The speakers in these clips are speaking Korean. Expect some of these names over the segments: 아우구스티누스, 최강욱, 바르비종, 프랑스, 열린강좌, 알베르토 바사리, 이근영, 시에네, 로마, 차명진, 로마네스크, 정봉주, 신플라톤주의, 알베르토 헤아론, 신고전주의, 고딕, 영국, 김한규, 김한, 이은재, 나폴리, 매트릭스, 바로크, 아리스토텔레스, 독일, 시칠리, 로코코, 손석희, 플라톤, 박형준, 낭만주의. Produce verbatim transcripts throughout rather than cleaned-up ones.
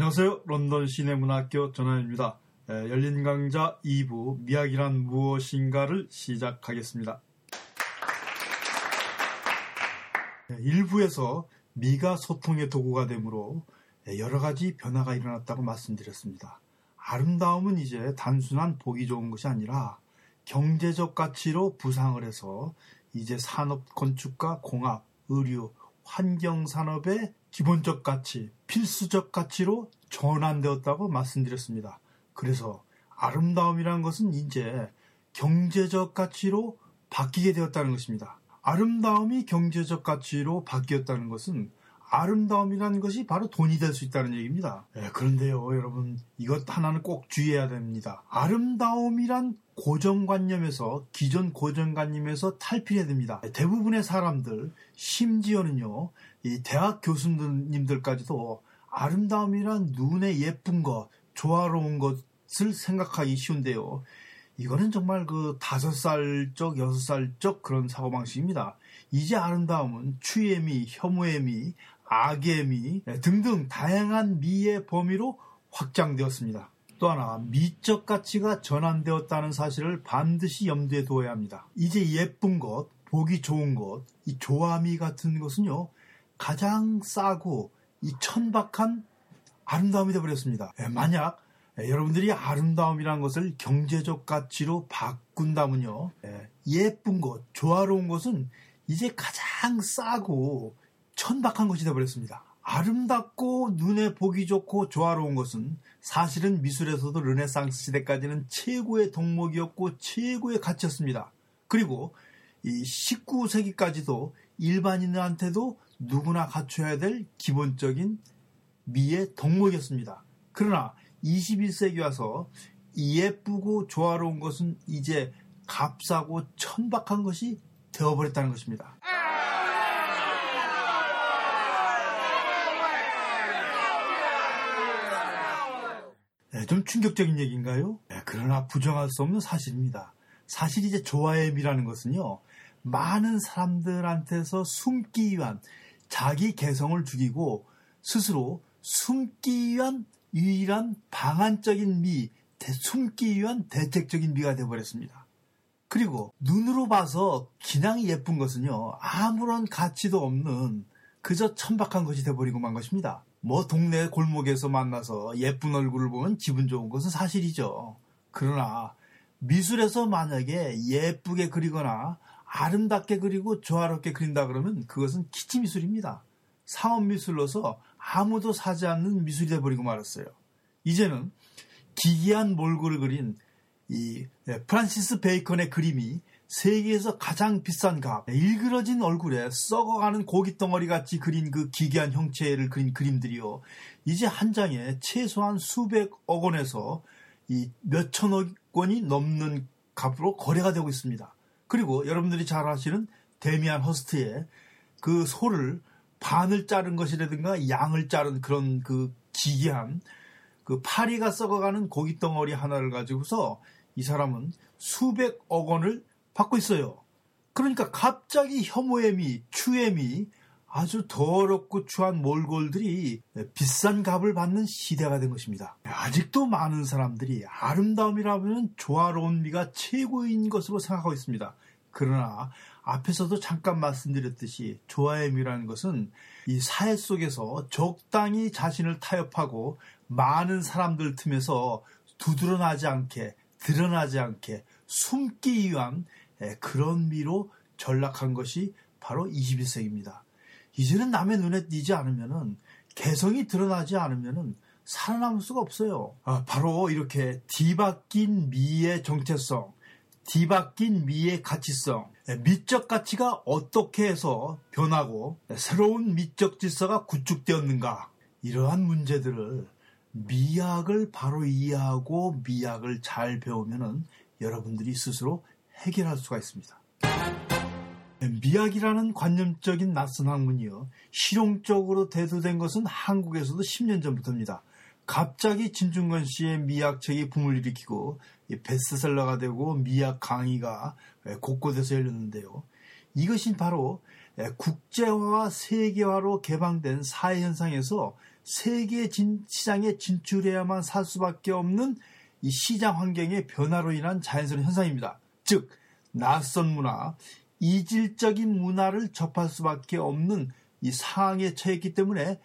안녕하세요. 런던 시내문화학교 전환입니다. 열린강좌 이 부 미학이란 무엇인가를 시작하겠습니다. 일 부에서 미가 소통의 도구가 되므로 여러 가지 변화가 일어났다고 말씀드렸습니다. 아름다움은 이제 단순한 보기 좋은 것이 아니라 경제적 가치로 부상을 해서 이제 산업, 건축과 공학, 의료, 환경산업의 기본적 가치, 필수적 가치로 전환되었다고 말씀드렸습니다. 그래서 아름다움이라는 것은 이제 경제적 가치로 바뀌게 되었다는 것입니다. 아름다움이 경제적 가치로 바뀌었다는 것은 아름다움이라는 것이 바로 돈이 될 수 있다는 얘기입니다. 예, 그런데요, 여러분, 이것 하나는 꼭 주의해야 됩니다. 아름다움이란 고정관념에서, 기존 고정관념에서 탈피해야 됩니다. 대부분의 사람들, 심지어는요, 이 대학 교수님들까지도 아름다움이란 눈에 예쁜 것, 조화로운 것을 생각하기 쉬운데요. 이거는 정말 그 다섯 살적, 여섯 살적 그런 사고방식입니다. 이제 아름다움은 추의 미, 혐오의 미, 악의 미 등등 다양한 미의 범위로 확장되었습니다. 또 하나, 미적 가치가 전환되었다는 사실을 반드시 염두에 두어야 합니다. 이제 예쁜 것, 보기 좋은 것, 이 조화미 같은 것은요, 가장 싸고 이 천박한 아름다움이 되어버렸습니다. 만약 여러분들이 아름다움이라는 것을 경제적 가치로 바꾼다면요, 예쁜 것, 조화로운 것은 이제 가장 싸고 천박한 것이 되어버렸습니다. 아름답고 눈에 보기 좋고 조화로운 것은 사실은 미술에서도 르네상스 시대까지는 최고의 덕목이었고 최고의 가치였습니다. 그리고 이 십구 세기까지도 일반인한테도 누구나 갖춰야 될 기본적인 미의 덕목이었습니다. 그러나 이십일 세기 와서 예쁘고 조화로운 것은 이제 값싸고 천박한 것이 되어버렸다는 것입니다. 네, 좀 충격적인 얘기인가요? 네, 그러나 부정할 수 없는 사실입니다. 사실 이제 조화의 미라는 것은요, 많은 사람들한테서 숨기 위한 자기 개성을 죽이고 스스로 숨기 위한 유일한 방안적인 미, 대, 숨기 위한 대책적인 미가 되어버렸습니다. 그리고 눈으로 봐서 그냥 예쁜 것은요, 아무런 가치도 없는 그저 천박한 것이 되어버리고 만 것입니다. 뭐 동네 골목에서 만나서 예쁜 얼굴을 보면 기분 좋은 것은 사실이죠. 그러나 미술에서 만약에 예쁘게 그리거나 아름답게 그리고 조화롭게 그린다 그러면 그것은 키치미술입니다. 상업미술로서 아무도 사지 않는 미술이 되어버리고 말았어요. 이제는 기괴한 몰골을 그린 이 프란시스 베이컨의 그림이 세계에서 가장 비싼 값, 일그러진 얼굴에 썩어가는 고깃덩어리같이 그린 그 기괴한 형체를 그린 그림들이요, 이제 한 장에 최소한 수백억 원에서 이 몇천억 원이 넘는 값으로 거래가 되고 있습니다. 그리고 여러분들이 잘 아시는 데미안 허스트의 그 소를 반을 자른 것이라든가 양을 자른 그런 그 기괴한 그 파리가 썩어가는 고깃덩어리 하나를 가지고서 이 사람은 수백억 원을 받고 있어요. 그러니까 갑자기 혐오의 미, 추의 미, 아주 더럽고 추한 몰골들이 비싼 값을 받는 시대가 된 것입니다. 아직도 많은 사람들이 아름다움이라면 조화로운 미가 최고인 것으로 생각하고 있습니다. 그러나 앞에서도 잠깐 말씀드렸듯이 조화의 미라는 것은 이 사회 속에서 적당히 자신을 타협하고 많은 사람들 틈에서 두드러나지 않게, 드러나지 않게 숨기 위한 그런 미로 전락한 것이 바로 이십일 세기입니다. 이제는 남의 눈에 띄지 않으면은, 개성이 드러나지 않으면은 살아남을 수가 없어요. 아, 바로 이렇게 뒤바뀐 미의 정체성, 뒤바뀐 미의 가치성, 미적 가치가 어떻게 해서 변하고 새로운 미적 질서가 구축되었는가, 이러한 문제들을 미학을 바로 이해하고 미학을 잘 배우면은 여러분들이 스스로 해결할 수가 있습니다. 미학이라는 관념적인 낯선 학문이요, 실용적으로 대두된 것은 한국에서도 십 년 전부터입니다. 갑자기 진중권 씨의 미학책이 붐을 일으키고 베스트셀러가 되고 미학 강의가 곳곳에서 열렸는데요. 이것이 바로 국제화와 세계화로 개방된 사회 현상에서 세계 진, 시장에 진출해야만 살 수밖에 없는 이 시장 환경의 변화로 인한 자연스러운 현상입니다. 즉, 낯선 문화, 이질적인 문화를 접할 수밖에 없는 이 상황에 처했기 때문에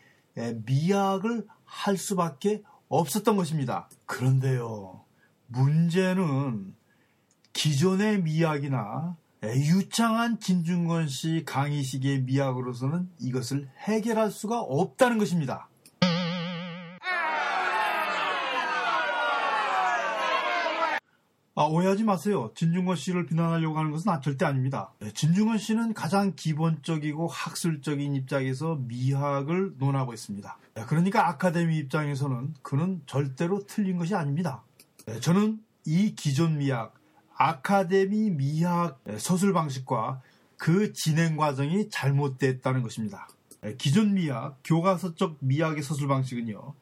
미학을 할 수밖에 없었던 것입니다. 그런데요, 문제는 기존의 미학이나 유창한 진중권 씨 강의 시기의 미학으로서는 이것을 해결할 수가 없다는 것입니다. 아, 오해하지 마세요. 진중권 씨를 비난하려고 하는 것은 절대 아닙니다. 진중권 씨는 가장 기본적이고 학술적인 입장에서 미학을 논하고 있습니다. 그러니까 아카데미 입장에서는 그는 절대로 틀린 것이 아닙니다. 저는 이 기존 미학, 아카데미 미학 서술 방식과 그 진행 과정이 잘못됐다는 것입니다. 기존 미학, 교과서적 미학의 서술 방식은요,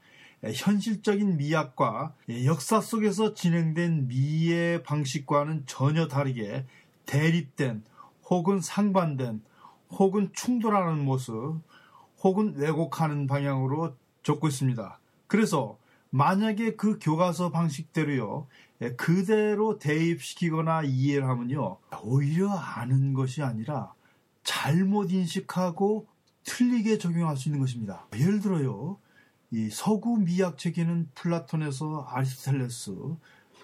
현실적인 미학과 역사 속에서 진행된 미의 방식과는 전혀 다르게 대립된 혹은 상반된 혹은 충돌하는 모습 혹은 왜곡하는 방향으로 적고 있습니다. 그래서 만약에 그 교과서 방식대로요, 그대로 대입시키거나 이해를 하면요, 오히려 아는 것이 아니라 잘못 인식하고 틀리게 적용할 수 있는 것입니다. 예를 들어요, 이 서구 미학 체계는 플라톤에서 아리스토텔레스,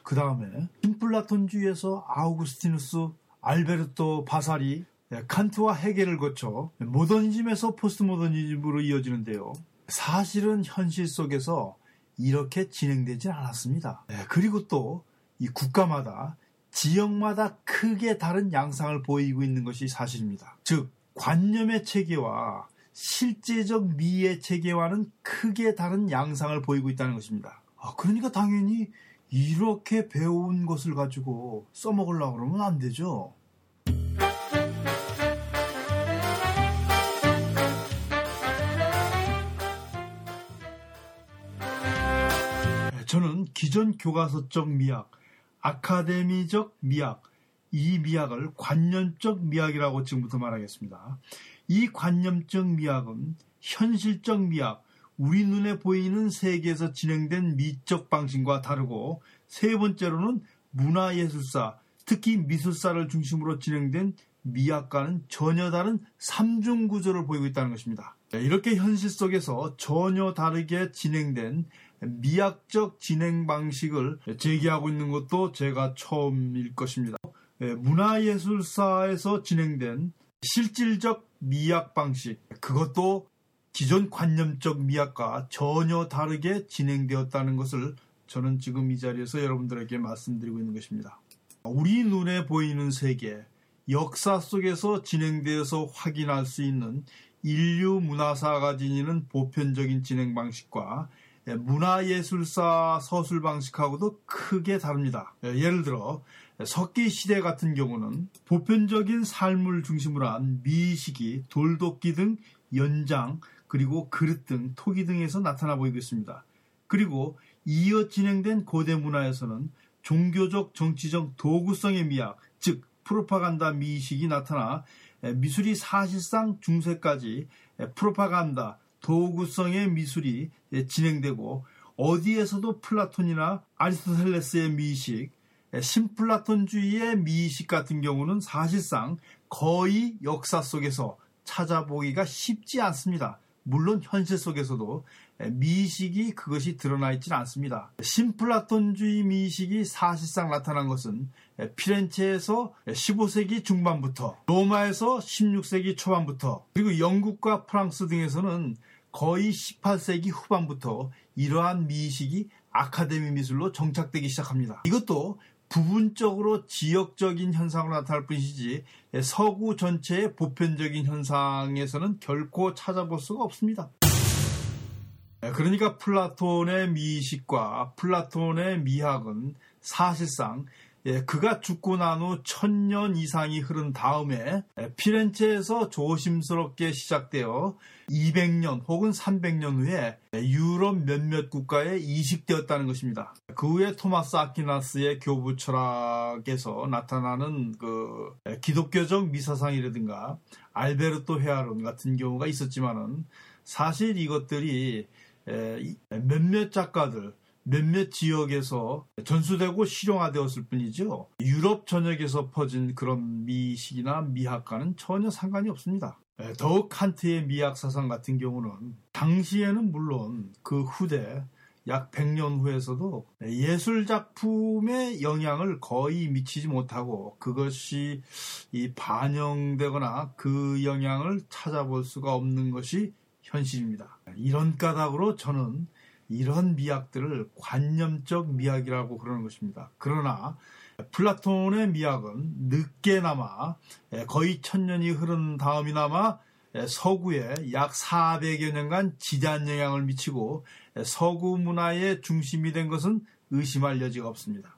그 다음에 신플라톤주의에서 아우구스티누스, 알베르토 바사리, 칸트와 헤겔을 거쳐 모더니즘에서 포스트모더니즘으로 이어지는데요, 사실은 현실 속에서 이렇게 진행되진 않았습니다. 그리고 또 이 국가마다, 지역마다 크게 다른 양상을 보이고 있는 것이 사실입니다. 즉, 관념의 체계와 실제적 미의 체계와는 크게 다른 양상을 보이고 있다는 것입니다. 아, 그러니까 당연히 이렇게 배운 것을 가지고 써먹으려고 그러면 안 되죠. 저는 기존 교과서적 미학, 아카데미적 미학, 이 미학을 관념적 미학이라고 지금부터 말하겠습니다. 이 관념적 미학은 현실적 미학, 우리 눈에 보이는 세계에서 진행된 미적 방식과 다르고, 세 번째로는 문화예술사, 특히 미술사를 중심으로 진행된 미학과는 전혀 다른 삼중 구조를 보이고 있다는 것입니다. 이렇게 현실 속에서 전혀 다르게 진행된 미학적 진행 방식을 제기하고 있는 것도 제가 처음일 것입니다. 문화예술사에서 진행된 실질적 미학 방식, 그것도 기존 관념적 미학과 전혀 다르게 진행되었다는 것을 저는 지금 이 자리에서 여러분들에게 말씀드리고 있는 것입니다. 우리 눈에 보이는 세계, 역사 속에서 진행되어서 확인할 수 있는 인류 문화사가 지니는 보편적인 진행 방식과 문화예술사 서술 방식하고도 크게 다릅니다. 예를 들어 석기시대 같은 경우는 보편적인 삶을 중심으로 한 미시기, 돌도끼 등 연장, 그리고 그릇 등 토기 등에서 나타나 보이고 있습니다. 그리고 이어 진행된 고대 문화에서는 종교적, 정치적 도구성의 미학, 즉 프로파간다 미식이 나타나 미술이 사실상 중세까지 프로파간다, 도구성의 미술이 진행되고, 어디에서도 플라톤이나 아리스토텔레스의 미식, 신플라톤주의의 미식 같은 경우는 사실상 거의 역사 속에서 찾아보기가 쉽지 않습니다. 물론 현실 속에서도 미식이 그것이 드러나 있지는 않습니다. 신플라톤주의 미식이 사실상 나타난 것은 피렌체에서 십오 세기 중반부터, 로마에서 십육 세기 초반부터, 그리고 영국과 프랑스 등에서는 거의 십팔 세기 후반부터 이러한 미식이 아카데미 미술로 정착되기 시작합니다. 이것도 부분적으로 지역적인 현상으로 나타날 뿐이지 서구 전체의 보편적인 현상에서는 결코 찾아볼 수가 없습니다. 그러니까 플라톤의 미식과 플라톤의 미학은 사실상 그가 죽고 난 후 천년 이상이 흐른 다음에 피렌체에서 조심스럽게 시작되어 이백 년 혹은 삼백 년 후에 유럽 몇몇 국가에 이식되었다는 것입니다. 그 후에 토마스 아퀴나스의 교부 철학에서 나타나는 그 기독교적 미사상이라든가 알베르토 헤아론 같은 경우가 있었지만은, 사실 이것들이 몇몇 작가들, 몇몇 지역에서 전수되고 실용화되었을 뿐이죠. 유럽 전역에서 퍼진 그런 미식이나 미학과는 전혀 상관이 없습니다. 더욱 칸트의 미학 사상 같은 경우는 당시에는 물론 그 후대 약 백 년 후에서도 예술 작품의 영향을 거의 미치지 못하고 그것이 이 반영되거나 그 영향을 찾아볼 수가 없는 것이 현실입니다. 이런 까닭으로 저는 이런 미학들을 관념적 미학이라고 그러는 것입니다. 그러나 플라톤의 미학은 늦게나마 거의 천년이 흐른 다음이나마 서구에 약 사백여 년간 지대한 영향을 미치고 서구 문화의 중심이 된 것은 의심할 여지가 없습니다.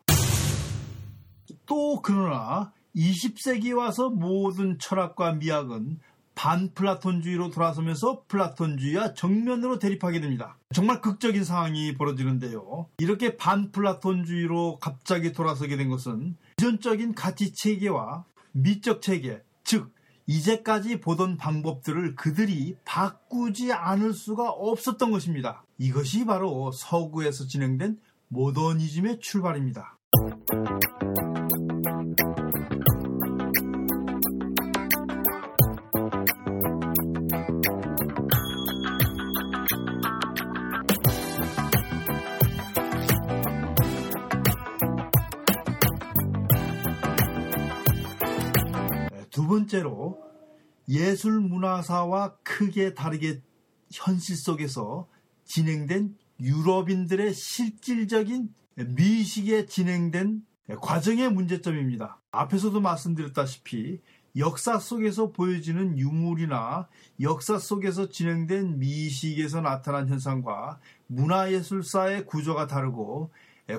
또 그러나 이십 세기 와서 모든 철학과 미학은 반플라톤주의로 돌아서면서 플라톤주의와 정면으로 대립하게 됩니다. 정말 극적인 상황이 벌어지는데요. 이렇게 반플라톤주의로 갑자기 돌아서게 된 것은 기존적인 가치체계와 미적체계, 즉 이제까지 보던 방법들을 그들이 바꾸지 않을 수가 없었던 것입니다. 이것이 바로 서구에서 진행된 모더니즘의 출발입니다. 첫째로 예술문화사와 크게 다르게 현실 속에서 진행된 유럽인들의 실질적인 미식에 진행된 과정의 문제점입니다. 앞에서도 말씀드렸다시피 역사 속에서 보여지는 유물이나 역사 속에서 진행된 미식에서 나타난 현상과 문화예술사의 구조가 다르고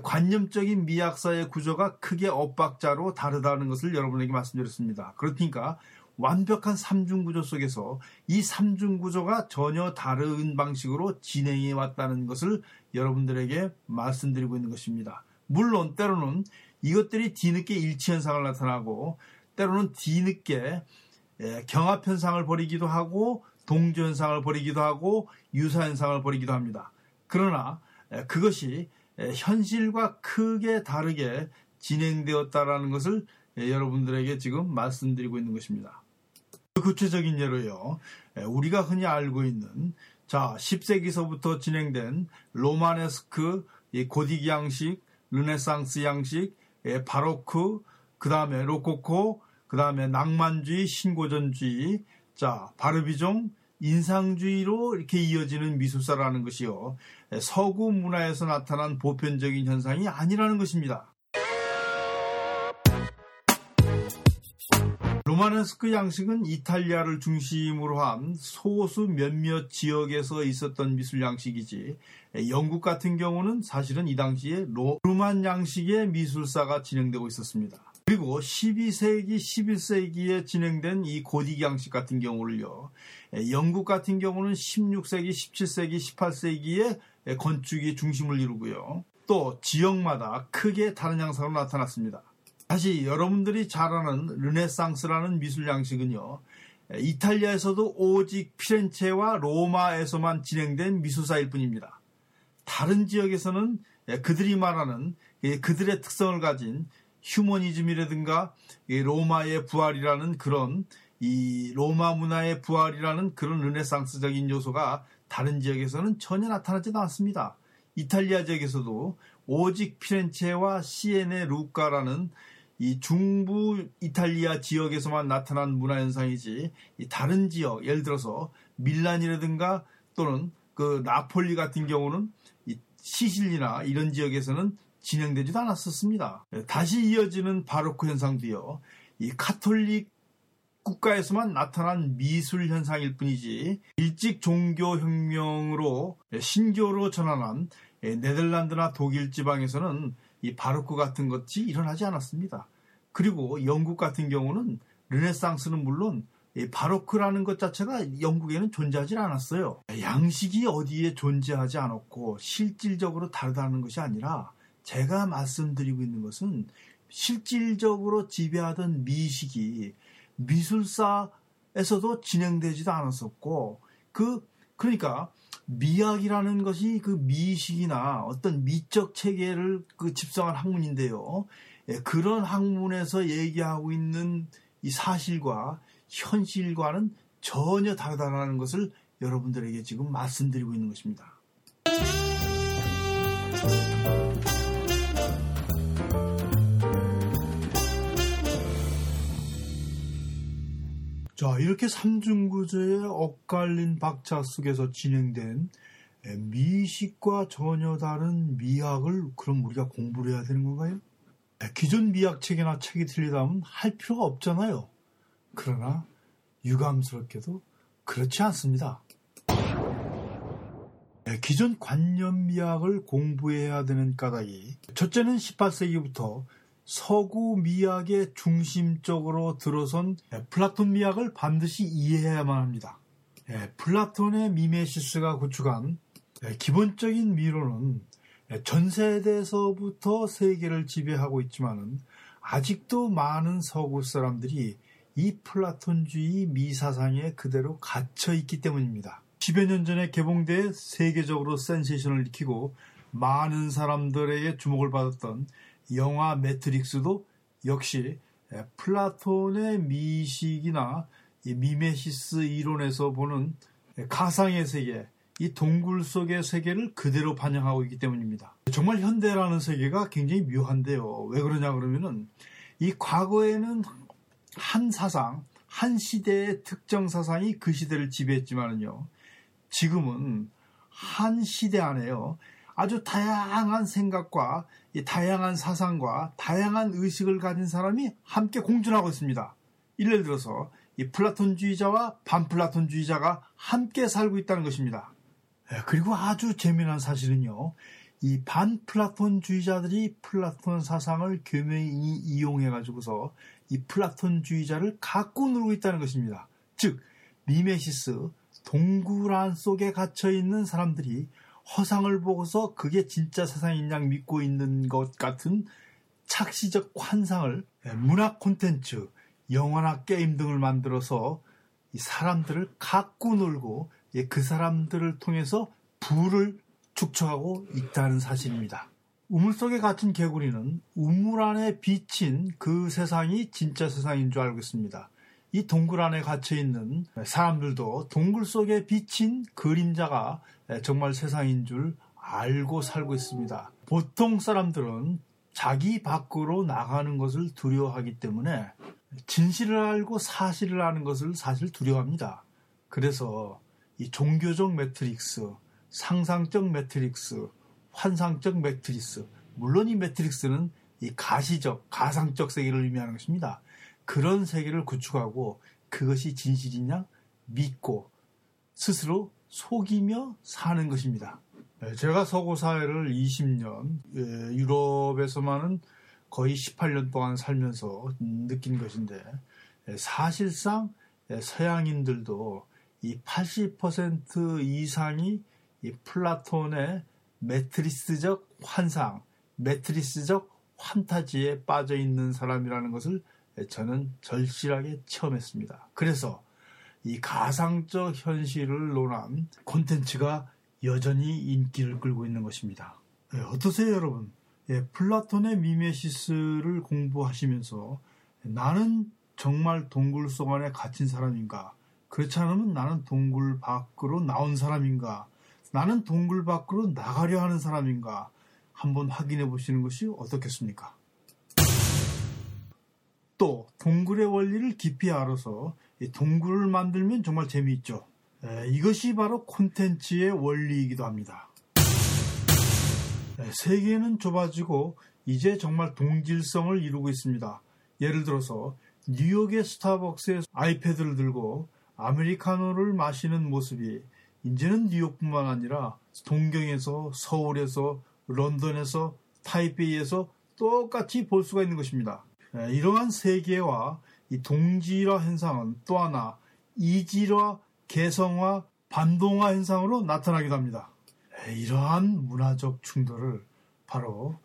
관념적인 미학사의 구조가 크게 엇박자로 다르다는 것을 여러분에게 말씀드렸습니다. 그러니까 완벽한 삼중구조 속에서 이 삼중구조가 전혀 다른 방식으로 진행해 왔다는 것을 여러분들에게 말씀드리고 있는 것입니다. 물론 때로는 이것들이 뒤늦게 일치현상을 나타나고 때로는 뒤늦게 경합현상을 벌이기도 하고 동조현상을 벌이기도 하고 유사현상을 벌이기도 합니다. 그러나 그것이 현실과 크게 다르게 진행되었다라는 것을 여러분들에게 지금 말씀드리고 있는 것입니다. 구체적인 예로요. 우리가 흔히 알고 있는 자 십 세기서부터 진행된 로마네스크, 고딕 양식, 르네상스 양식, 바로크, 그 다음에 로코코, 그 다음에 낭만주의, 신고전주의, 자 바르비종, 인상주의로 이렇게 이어지는 미술사라는 것이요. 서구 문화에서 나타난 보편적인 현상이 아니라는 것입니다. 로마네스크 양식은 이탈리아를 중심으로 한 소수 몇몇 지역에서 있었던 미술 양식이지 영국 같은 경우는 사실은 이 당시에 로만 양식의 미술사가 진행되고 있었습니다. 그리고 십이 세기, 십일 세기에 진행된 이 고딕 양식 같은 경우를요. 영국 같은 경우는 십육 세기, 십칠 세기, 십팔 세기에 건축이 중심을 이루고요. 또 지역마다 크게 다른 양상으로 나타났습니다. 다시 여러분들이 잘 아는 르네상스라는 미술 양식은요. 이탈리아에서도 오직 피렌체와 로마에서만 진행된 미술사일 뿐입니다. 다른 지역에서는 그들이 말하는 그들의 특성을 가진 휴머니즘이라든가 로마의 부활이라는 그런 이 로마 문화의 부활이라는 그런 르네상스적인 요소가 다른 지역에서는 전혀 나타나지도 않습니다. 이탈리아 지역에서도 오직 피렌체와 시에네 루카라는 이 중부 이탈리아 지역에서만 나타난 문화 현상이지 이 다른 지역 예를 들어서 밀란이라든가 또는 그 나폴리 같은 경우는 이 시칠리나 이런 지역에서는 진행되지도 않았었습니다. 다시 이어지는 바로크 현상도요. 이 카톨릭 국가에서만 나타난 미술 현상일 뿐이지 일찍 종교혁명으로 신교로 전환한 네덜란드나 독일 지방에서는 이 바로크 같은 것이 일어나지 않았습니다. 그리고 영국 같은 경우는 르네상스는 물론 바로크라는 것 자체가 영국에는 존재하지 않았어요. 양식이 어디에 존재하지 않았고 실질적으로 다르다는 것이 아니라 제가 말씀드리고 있는 것은 실질적으로 지배하던 미식이 미술사에서도 진행되지도 않았었고 그 그러니까 미학이라는 것이 그 미식이나 어떤 미적 체계를 그 집성한 학문인데요. 예, 그런 학문에서 얘기하고 있는 이 사실과 현실과는 전혀 다르다는 것을 여러분들에게 지금 말씀드리고 있는 것입니다. 자, 이렇게 삼중구조의 엇갈린 박차 속에서 진행된 미식과 전혀 다른 미학을 그럼 우리가 공부를 해야 되는 건가요? 기존 미학 책이나 책이 틀리다 하면 할 필요가 없잖아요. 그러나 유감스럽게도 그렇지 않습니다. 기존 관념 미학을 공부해야 되는 까닭이 첫째는 십팔 세기부터 서구 미학의 중심적으로 들어선 플라톤 미학을 반드시 이해해야만 합니다. 플라톤의 미메시스가 구축한 기본적인 미론은 전 세대에서부터 세계를 지배하고 있지만 아직도 많은 서구 사람들이 이 플라톤주의 미사상에 그대로 갇혀있기 때문입니다. 십여 년 전에 개봉돼 세계적으로 센세이션을 일으키고 많은 사람들에게 주목을 받았던 영화 매트릭스도 역시 플라톤의 미식이나 미메시스 이론에서 보는 가상의 세계, 이 동굴 속의 세계를 그대로 반영하고 있기 때문입니다. 정말 현대라는 세계가 굉장히 묘한데요. 왜 그러냐 그러면은 이 과거에는 한 사상, 한 시대의 특정 사상이 그 시대를 지배했지만은요. 지금은 한 시대 안에요. 아주 다양한 생각과 이 다양한 사상과 다양한 의식을 가진 사람이 함께 공존하고 있습니다. 예를 들어서 이 플라톤주의자와 반플라톤주의자가 함께 살고 있다는 것입니다. 그리고 아주 재미난 사실은요. 이 반플라톤주의자들이 플라톤 사상을 교묘히 이용해가지고서 이 플라톤주의자를 갖고 누르고 있다는 것입니다. 즉, 미메시스, 동굴 안 속에 갇혀있는 사람들이 허상을 보고서 그게 진짜 세상인 양 믿고 있는 것 같은 착시적 환상을 문학 콘텐츠, 영화나 게임 등을 만들어서 이 사람들을 갖고 놀고 그 사람들을 통해서 부를 축적하고 있다는 사실입니다. 우물 속에 갇힌 개구리는 우물 안에 비친 그 세상이 진짜 세상인 줄 알고 있습니다. 이 동굴 안에 갇혀있는 사람들도 동굴 속에 비친 그림자가 정말 세상인 줄 알고 살고 있습니다. 보통 사람들은 자기 밖으로 나가는 것을 두려워하기 때문에 진실을 알고 사실을 아는 것을 사실 두려워합니다. 그래서 이 종교적 매트릭스, 상상적 매트릭스, 환상적 매트릭스, 물론 이 매트릭스는 이 가시적, 가상적 세계를 의미하는 것입니다. 그런 세계를 구축하고 그것이 진실이냐 믿고 스스로 속이며 사는 것입니다. 제가 서구 사회를 이십 년, 유럽에서만은 거의 십팔 년 동안 살면서 느낀 것인데 사실상 서양인들도 이 팔십 퍼센트 이상이 이 플라톤의 매트리스적 환상, 매트리스적 환타지에 빠져있는 사람이라는 것을 저는 절실하게 체험했습니다. 그래서 이 가상적 현실을 논한 콘텐츠가 여전히 인기를 끌고 있는 것입니다. 예, 어떠세요 여러분? 예, 플라톤의 미메시스를 공부하시면서 나는 정말 동굴 속 안에 갇힌 사람인가? 그렇지 않으면 나는 동굴 밖으로 나온 사람인가? 나는 동굴 밖으로 나가려 하는 사람인가? 한번 확인해 보시는 것이 어떻겠습니까? 또 동굴의 원리를 깊이 알아서 이 동굴을 만들면 정말 재미있죠. 에, 이것이 바로 콘텐츠의 원리이기도 합니다. 에, 세계는 좁아지고 이제 정말 동질성을 이루고 있습니다. 예를 들어서 뉴욕의 스타벅스에 아이패드를 들고 아메리카노를 마시는 모습이 이제는 뉴욕뿐만 아니라 동경에서, 서울에서, 런던에서, 타이베이에서 똑같이 볼 수가 있는 것입니다. 에, 이러한 세계와 이 동질화 현상은 또 하나 이질화, 개성화, 반동화 현상으로 나타나기도 합니다. 에, 이러한 문화적 충돌을 바로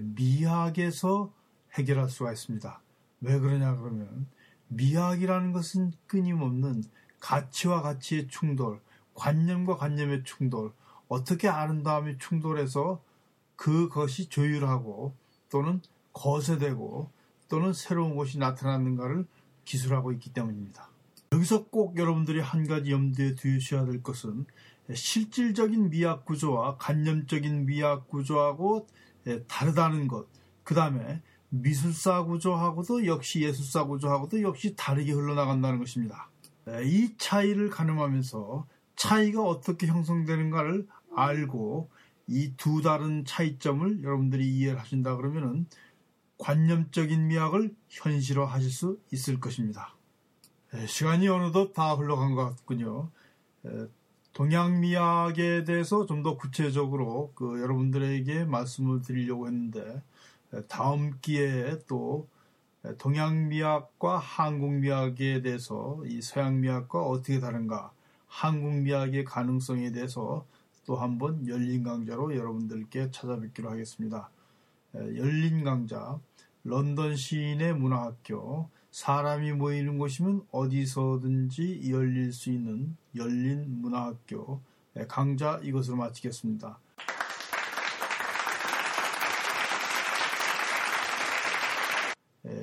미학에서 해결할 수가 있습니다. 왜 그러냐 그러면 미학이라는 것은 끊임없는 가치와 가치의 충돌, 관념과 관념의 충돌, 어떻게 아름다움이 충돌해서 그것이 조율하고 또는 거세되고 또는 새로운 것이 나타났는가를 기술하고 있기 때문입니다. 여기서 꼭 여러분들이 한 가지 염두에 두셔야 될 것은 실질적인 미학 구조와 관념적인 미학 구조하고 다르다는 것, 그 다음에 미술사 구조하고도 역시 예술사 구조하고도 역시 다르게 흘러나간다는 것입니다. 이 차이를 가늠하면서 차이가 어떻게 형성되는가를 알고 이 두 다른 차이점을 여러분들이 이해를 하신다 그러면은 관념적인 미학을 현실화 하실 수 있을 것입니다. 시간이 어느덧 다 흘러간 것 같군요. 동양 미학에 대해서 좀 더 구체적으로 그 여러분들에게 말씀을 드리려고 했는데 다음 기회에 또 동양 미학과 한국 미학에 대해서 이 서양 미학과 어떻게 다른가, 한국 미학의 가능성에 대해서 또 한번 열린 강좌로 여러분들께 찾아뵙기로 하겠습니다. 열린 강좌, 런던 시내문화학교, 사람이 모이는 곳이면 어디서든지 열릴 수 있는 열린 문화학교, 강좌 이것으로 마치겠습니다.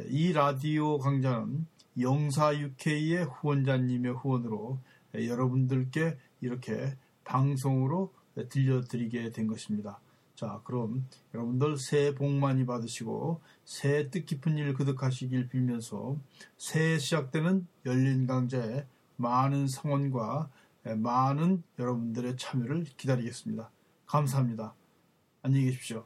이 라디오 강좌는 영사육케이의 후원자님의 후원으로 여러분들께 이렇게 방송으로 들려드리게 된 것입니다. 자, 그럼 여러분들 새해 복 많이 받으시고 새해 뜻깊은 일 거듭하시길 빌면서 새해 시작되는 열린 강좌에 많은 성원과 많은 여러분들의 참여를 기다리겠습니다. 감사합니다. 안녕히 계십시오.